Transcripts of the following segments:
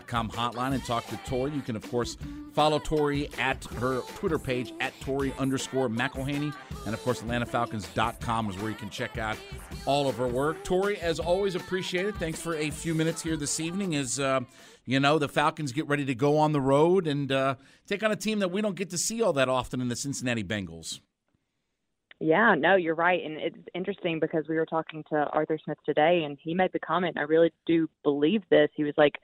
hotline and talk to Tori. You can, of course, follow Tori at her Twitter page at Tori_McElhaney. And, of course, AtlantaFalcons.com is where you can check out all of her work. Tori, as always, appreciate it. Thanks for a few minutes here this evening as, you know, the Falcons get ready to go on the road and take on a team that we don't get to see all that often in the Cincinnati Bengals. Yeah, no, you're right. And it's interesting because we were talking to Arthur Smith today, and he made the comment, and I really do believe this. He was like,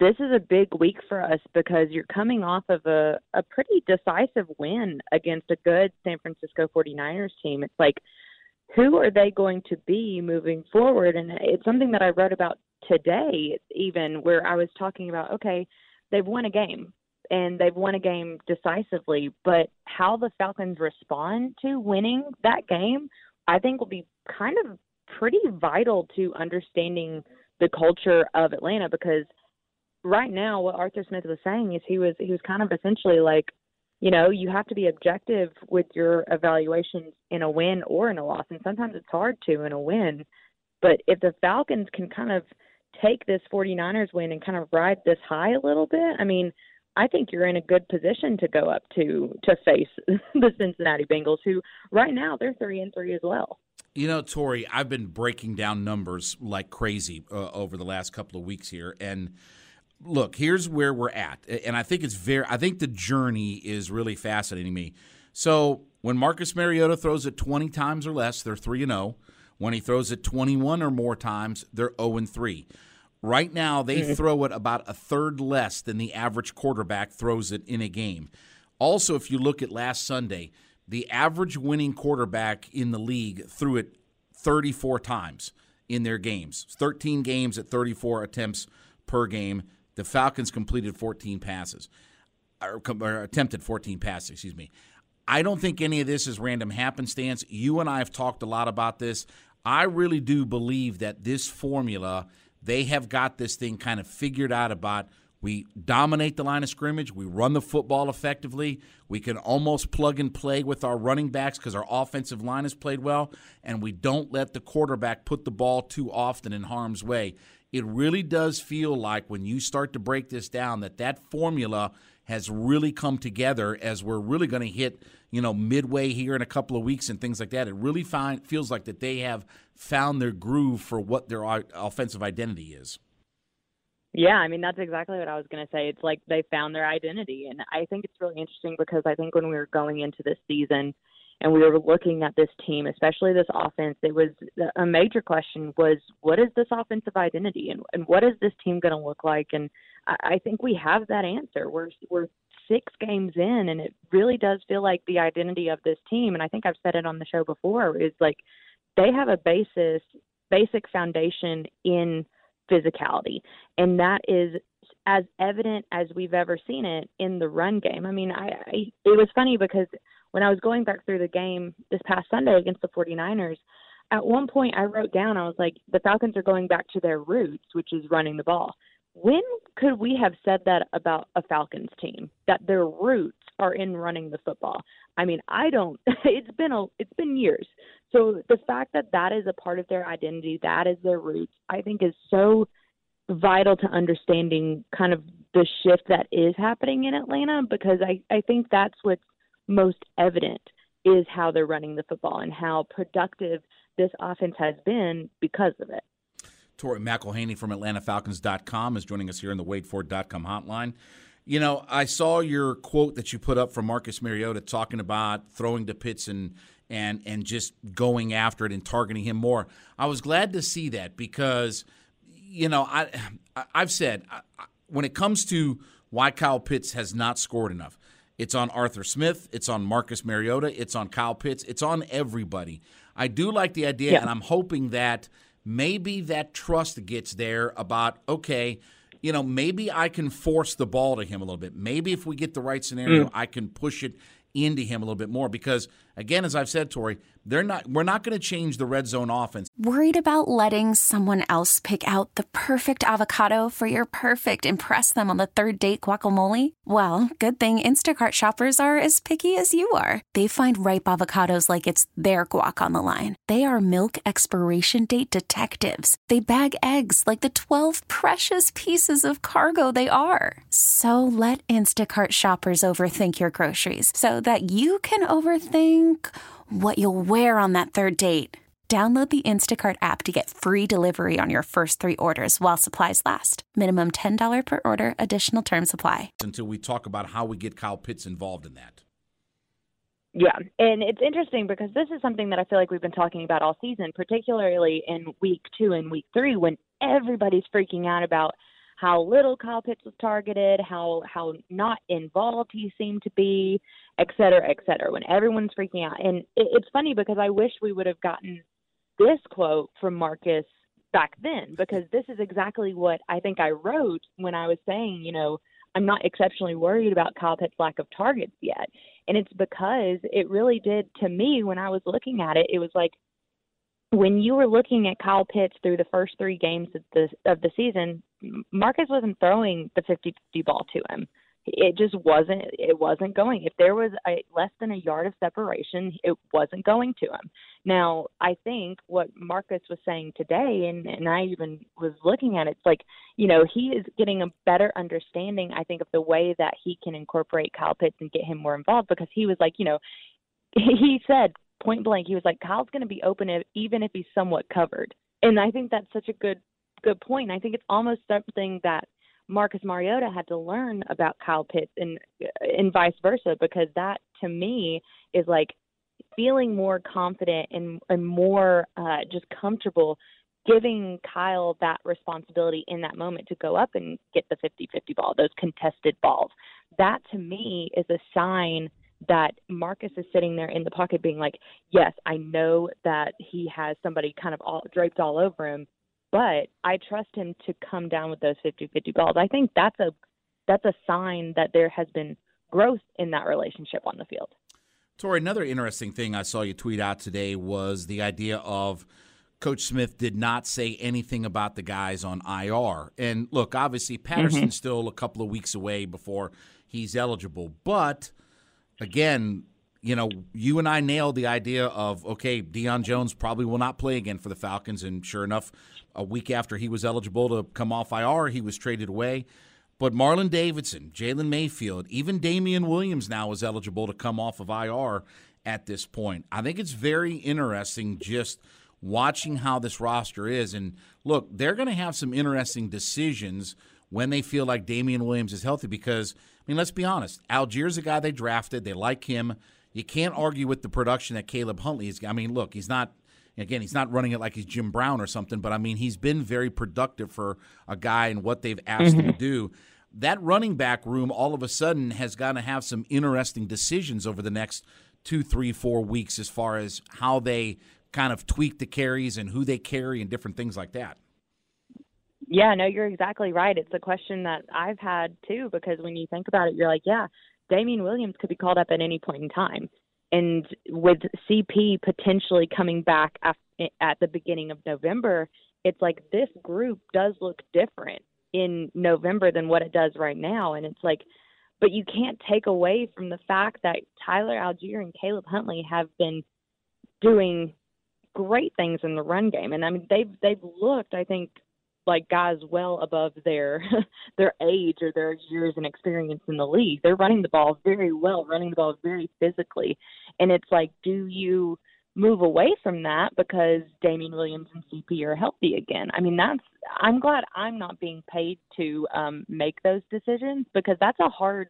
this is a big week for us because you're coming off of a pretty decisive win against a good San Francisco 49ers team. It's like, who are they going to be moving forward? And it's something that I wrote about today, even, where I was talking about, okay, they've won a game, and they've won a game decisively, but how the Falcons respond to winning that game, I think will be kind of pretty vital to understanding the culture of Atlanta, because right now, what Arthur Smith was saying is he was kind of essentially like, you know, you have to be objective with your evaluations in a win or in a loss. And sometimes it's hard to in a win. But if the Falcons can kind of take this 49ers win and kind of ride this high a little bit, I mean, I think you're in a good position to go up to face the Cincinnati Bengals, who right now they're 3-3 as well. You know, Tori, I've been breaking down numbers like crazy over the last couple of weeks here. And look, here's where we're at, and I think the journey is really fascinating me. So when Marcus Mariota throws it 20 times or less, they're 3-0. When he throws it 21 or more times, they're 0-3. Right now, they throw it about a third less than the average quarterback throws it in a game. Also, if you look at last Sunday, the average winning quarterback in the league threw it 34 times in their games. 13 games at 34 attempts per game. The Falcons completed 14 passes, or attempted 14 passes, excuse me. I don't think any of this is random happenstance. You and I have talked a lot about this. I really do believe that this formula, they have got this thing kind of figured out about we dominate the line of scrimmage, we run the football effectively, we can almost plug and play with our running backs because our offensive line has played well, and we don't let the quarterback put the ball too often in harm's way. It really does feel like when you start to break this down that formula has really come together as we're really going to hit, you know, midway here in a couple of weeks and things like that. It really feels like that they have found their groove for what their offensive identity is. Yeah, I mean, that's exactly what I was going to say. It's like they found their identity. And I think it's really interesting because I think when we were going into this season and we were looking at this team, especially this offense, it was a major question was, what is this offensive identity and what is this team going to look like? And I think we have that answer. We're 6 games in, and it really does feel like the identity of this team, and I think I've said it on the show before, is like they have a basic foundation in physicality, and that is as evident as we've ever seen it in the run game. I mean, it was funny because when I was going back through the game this past Sunday against the 49ers, at one point I wrote down, I was like, the Falcons are going back to their roots, which is running the ball. When could we have said that about a Falcons team, that their roots are in running the football? I mean, it's been years. So the fact that that is a part of their identity, that is their roots, I think is so vital to understanding kind of the shift that is happening in Atlanta, because I think that's what's most evident is how they're running the football and how productive this offense has been because of it. Tori McElhaney from AtlantaFalcons.com is joining us here in the WadeFord.com hotline. You know, I saw your quote that you put up from Marcus Mariota talking about throwing to Pitts and just going after it and targeting him more. I was glad to see that because, you know, I've said when it comes to why Kyle Pitts has not scored enough, it's on Arthur Smith, it's on Marcus Mariota, it's on Kyle Pitts, it's on everybody. I do like the idea, yeah. And I'm hoping that maybe that trust gets there about, okay, you know, maybe I can force the ball to him a little bit. Maybe if we get the right scenario, I can push it into him a little bit more. Because, again, as I've said, Tori, we're not going to change the red zone offense. Worried about letting someone else pick out the perfect avocado for your perfect impress them on the third date guacamole? Well, good thing Instacart shoppers are as picky as you are. They find ripe avocados like it's their guac on the line. They are milk expiration date detectives. They bag eggs like the 12 precious pieces of cargo they are. So let Instacart shoppers overthink your groceries so that you can overthink what you'll wear on that third date. Download the Instacart app to get free delivery on your first three orders while supplies last. Minimum $10 per order. Additional terms apply. Until we talk about how we get Kyle Pitts involved in that. Yeah, and it's interesting because this is something that I feel like we've been talking about all season, particularly in week 2 and week 3 when everybody's freaking out about how little Kyle Pitts was targeted, how not involved he seemed to be, et cetera, when everyone's freaking out. And it's funny because I wish we would have gotten this quote from Marcus back then, because this is exactly what I think I wrote when I was saying, you know, I'm not exceptionally worried about Kyle Pitts' lack of targets yet. And it's because it really did, to me, when I was looking at it, it was like, when you were looking at Kyle Pitts through the first 3 games of the season, Marcus wasn't throwing the 50-50 ball to him. It just wasn't. It wasn't going. If there was less than a yard of separation, it wasn't going to him. Now, I think what Marcus was saying today, and I even was looking at it, it's like, you know, he is getting a better understanding, I think, of the way that he can incorporate Kyle Pitts and get him more involved, because he was like, you know, he said point blank, he was like, Kyle's going to be open even if he's somewhat covered. And I think that's such a good point. I think it's almost something that Marcus Mariota had to learn about Kyle Pitts and vice versa, because that to me is like feeling more confident and more just comfortable giving Kyle that responsibility in that moment to go up and get the 50-50 ball, those contested balls. That to me is a sign that Marcus is sitting there in the pocket being like, yes, I know that he has somebody kind of draped all over him, but I trust him to come down with those 50-50 balls. I think that's a sign that there has been growth in that relationship on the field. Tori, another interesting thing I saw you tweet out today was the idea of Coach Smith did not say anything about the guys on IR. And, look, obviously Patterson's still a couple of weeks away before he's eligible, but – again, you know, you and I nailed the idea of, okay, Deion Jones probably will not play again for the Falcons, and sure enough, a week after he was eligible to come off IR, he was traded away. But Marlon Davidson, Jalen Mayfield, even Damian Williams now is eligible to come off of IR at this point. I think it's very interesting just watching how this roster is. And, look, they're going to have some interesting decisions when they feel like Damian Williams is healthy, because – I mean, let's be honest. Allgeier's a guy they drafted. They like him. You can't argue with the production that Caleb Huntley is. I mean, look, he's not running it like he's Jim Brown or something, but, I mean, he's been very productive for a guy and what they've asked him to do. That running back room all of a sudden has got to have some interesting decisions over the next 2, 3, 4 weeks as far as how they kind of tweak the carries and who they carry and different things like that. Yeah, no, you're exactly right. It's a question that I've had, too, because when you think about it, you're like, yeah, Damian Williams could be called up at any point in time. And with CP potentially coming back at the beginning of November, it's like this group does look different in November than what it does right now. And it's like, but you can't take away from the fact that Tyler Allgeier and Caleb Huntley have been doing great things in the run game. And I mean, they've looked, I think, like guys well above their age or their years and experience in the league. They're running the ball very well, running the ball very physically. And it's like, do you move away from that because Damian Williams and CP are healthy again? I mean, I'm glad I'm not being paid to make those decisions, because that's a hard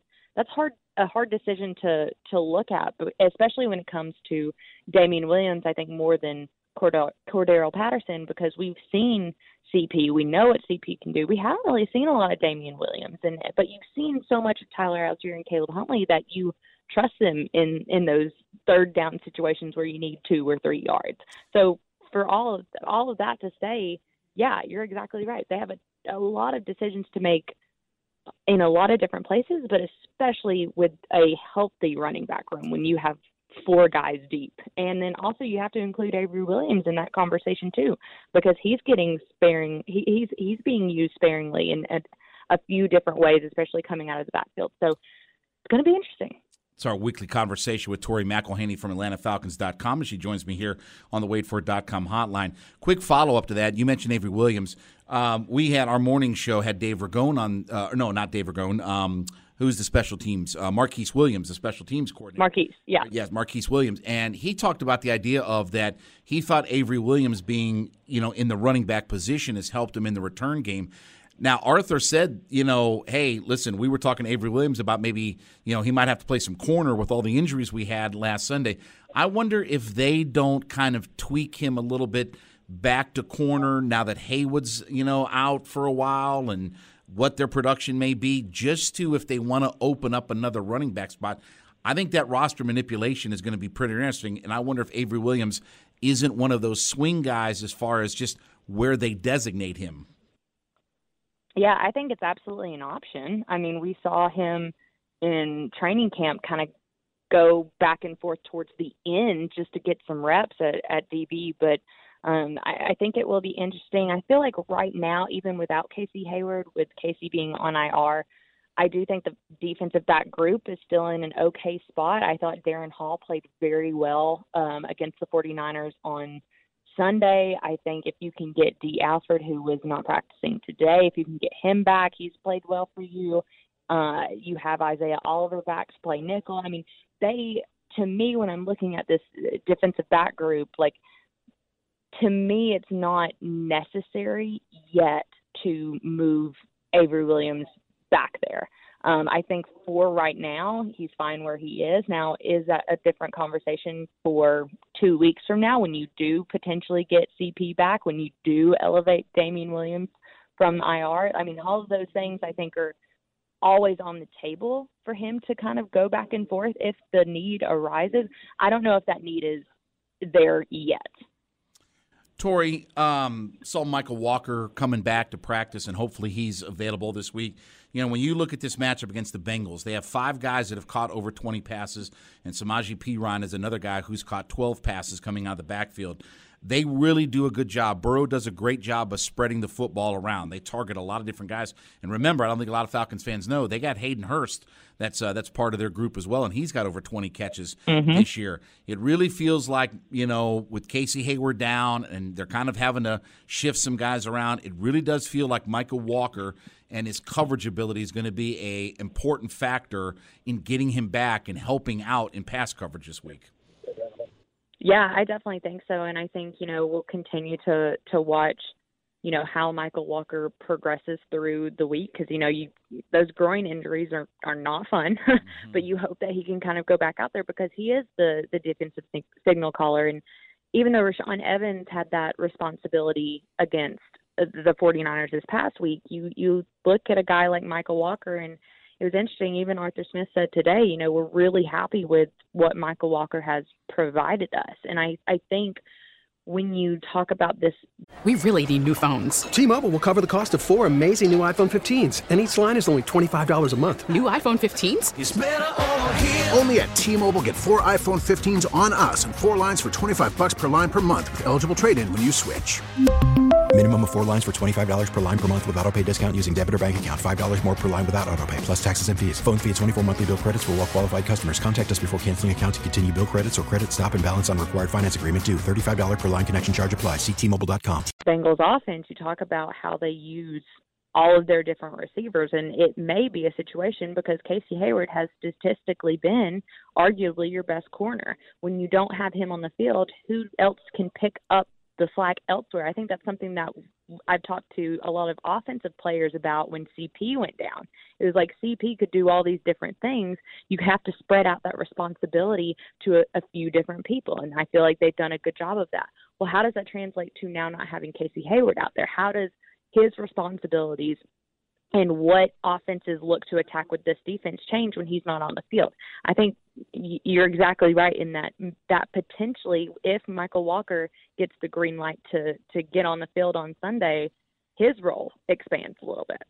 decision to look at, especially when it comes to Damian Williams, I think, more than Cordero Patterson, because we've seen CP. We know what CP can do. We haven't really seen a lot of Damian Williams, but you've seen so much of Tyler Allgeier and Caleb Huntley that you trust them in those third down situations where you need 2 or 3 yards. So for all of that to say, yeah, you're exactly right. They have a lot of decisions to make in a lot of different places, but especially with a healthy running back room when you have 4 guys deep. And then also you have to include Avery Williams in that conversation too, because he's getting he's being used sparingly in a few different ways, especially coming out of the backfield. So it's going to be interesting. It's our weekly conversation with Tori McElhaney from AtlantaFalcons.com, and she joins me here on the WadeFord.com hotline. Quick follow-up to that. You mentioned Avery Williams. We had our morning show, had Dave Ragone on no, not Dave Ragone, who's the special teams, Marquise Williams, the special teams coordinator. Marquise, yeah. Yes, Marquise Williams. And he talked about the idea of that he thought Avery Williams being, in the running back position has helped him in the return game. Now, Arthur said, hey, listen, we were talking to Avery Williams about maybe, he might have to play some corner with all the injuries we had last Sunday. I wonder if they don't kind of tweak him a little bit back to corner now that Haywood's, out for a while, and what their production may be, just to, if they want to open up another running back spot. I think that roster manipulation is going to be pretty interesting, and I wonder if Avery Williams isn't one of those swing guys as far as just where they designate him. Yeah, I think it's absolutely an option. I mean, we saw him in training camp kind of go back and forth towards the end just to get some reps at DB, but I think it will be interesting. I feel like right now, even without Casey Hayward, with Casey being on IR, I do think the defensive back group is still in an okay spot. I thought Darren Hall played very well against the 49ers on Sunday. I think if you can get Dee Alford, who was not practicing today, if you can get him back, he's played well for you. You have Isaiah Oliver back to play nickel. I mean, to me, when I'm looking at this defensive back group, like, to me, it's not necessary yet to move Avery Williams back there. I think for right now, he's fine where he is. Now, is that a different conversation for 2 weeks from now when you do potentially get CP back, when you do elevate Damian Williams from IR? I mean, all of those things, I think, are always on the table for him to kind of go back and forth if the need arises. I don't know if that need is there yet. Tori, saw Mykal Walker coming back to practice, and hopefully he's available this week. When you look at this matchup against the Bengals, they have 5 guys that have caught over 20 passes, and Samaje Perine is another guy who's caught 12 passes coming out of the backfield. They really do a good job. Burrow does a great job of spreading the football around. They target a lot of different guys. And remember, I don't think a lot of Falcons fans know, they got Hayden Hurst. That's part of their group as well, and he's got over 20 catches this year. It really feels like, with Casey Hayward down and they're kind of having to shift some guys around, it really does feel like Mykal Walker and his coverage ability is going to be a important factor in getting him back and helping out in pass coverage this week. Yeah, I definitely think so. And I think, we'll continue to watch, how Mykal Walker progresses through the week, because, those groin injuries are not fun, but you hope that he can kind of go back out there, because he is the defensive signal caller. And even though Rashaan Evans had that responsibility against the 49ers this past week, you look at a guy like Mykal Walker, and it was interesting, even Arthur Smith said today, we're really happy with what Mykal Walker has provided us. And I think when you talk about this. We really need new phones. T-Mobile will cover the cost of four amazing new iPhone 15s, and each line is only $25 a month. New iPhone 15s? It's better over here. Only at T-Mobile, get four iPhone 15s on us and four lines for $25 per line per month with eligible trade-in when you switch. Minimum of 4 lines for $25 per line per month with auto pay discount using debit or bank account. $5 more per line without auto pay, plus taxes and fees. Phone fee at 24 monthly bill credits for well qualified customers. Contact us before canceling account to continue bill credits or credit stop and balance on required finance agreement due. $35 per line connection charge applies. See T-Mobile.com. Bengals offense, you talk about how they use all of their different receivers, and it may be a situation because Casey Hayward has statistically been arguably your best corner. When you don't have him on the field, who else can pick up the slack elsewhere? I think that's something that I've talked to a lot of offensive players about when CP went down. It was like CP could do all these different things. You have to spread out that responsibility to a few different people, and I feel like they've done a good job of that. Well, how does that translate to now not having Casey Hayward out there? How does his responsibilities and what offenses look to attack with this defense change when he's not on the field? I think you're exactly right in that potentially, if Mykal Walker gets the green light to get on the field on Sunday, his role expands a little bit.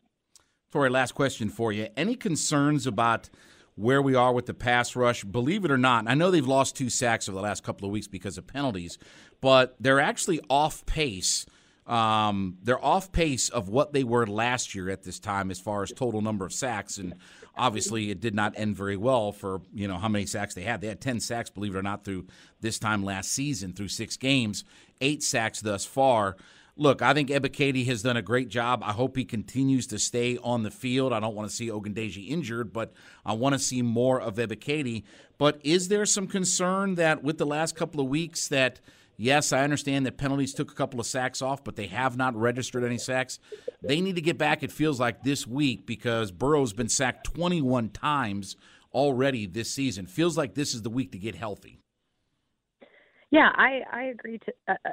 Tori, last question for you. Any concerns about where we are with the pass rush? Believe it or not, I know they've lost 2 sacks over the last couple of weeks because of penalties, but they're actually off pace. They're off pace of what they were last year at this time as far as total number of sacks, and obviously it did not end very well for, you know, how many sacks they had. They had 10 sacks, believe it or not, through this time last season, through 6 games, 8 sacks thus far. Look, I think Ebiketie has done a great job. I hope he continues to stay on the field. I don't want to see Ogundeji injured, but I want to see more of Ebiketie. But is there some concern that with the last couple of weeks that, yes, I understand that penalties took a couple of sacks off, but they have not registered any sacks? They need to get back, it feels like, this week, because Burrow's been sacked 21 times already this season. Feels like this is the week to get healthy. Yeah, I agree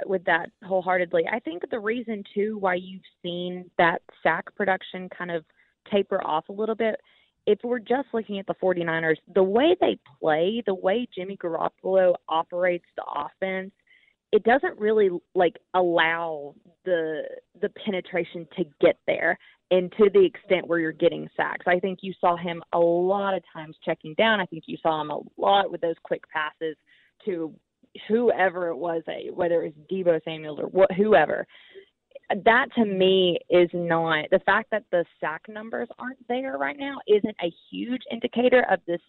with that wholeheartedly. I think the reason, too, why you've seen that sack production kind of taper off a little bit, if we're just looking at the 49ers, the way they play, the way Jimmy Garoppolo operates the offense, it doesn't really like allow the penetration to get there and to the extent where you're getting sacks. I think you saw him a lot of times checking down. I think you saw him a lot with those quick passes to whoever it was, whether it was Deebo Samuel or whoever. That to me is not — the fact that the sack numbers aren't there right now isn't a huge indicator of this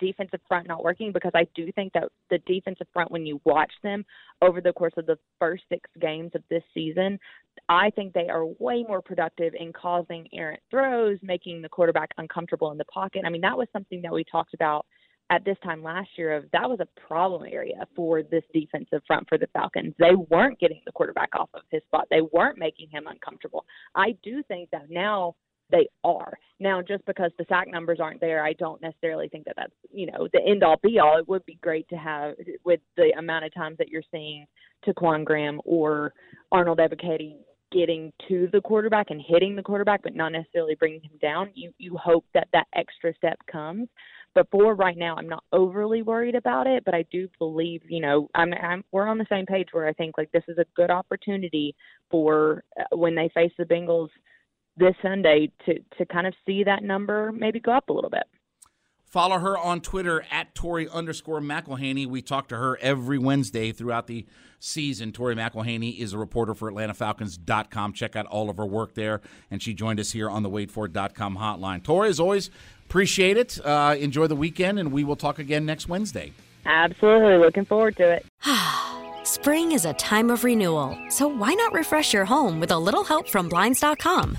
defensive front not working, because I do think that the defensive front, when you watch them over the course of the first 6 games of this season, I think they are way more productive in causing errant throws, making the quarterback uncomfortable in the pocket. I mean, that was something that we talked about at this time last year, of that was a problem area for this defensive front for the Falcons. They weren't getting the quarterback off of his spot. They weren't making him uncomfortable. I do think that now they are. Now, just because the sack numbers aren't there, I don't necessarily think that that's, you know, the end-all, be-all. It would be great to have, with the amount of times that you're seeing Taquan Graham or Arnold Ebiketie getting to the quarterback and hitting the quarterback, but not necessarily bringing him down. You hope that that extra step comes. But for right now, I'm not overly worried about it, but I do believe, you know, we're on the same page where I think, like, this is a good opportunity for when they face the Bengals this Sunday to kind of see that number maybe go up a little bit. Follow her on Twitter at Tori_McElhaney. We talk to her every Wednesday throughout the season. Tori McElhaney is a reporter for AtlantaFalcons.com. Check out all of her work there. And she joined us here on the WadeFord.com hotline. Tori, as always, appreciate it. Enjoy the weekend, and we will talk again next Wednesday. Absolutely. Looking forward to it. Spring is a time of renewal, so why not refresh your home with a little help from Blinds.com?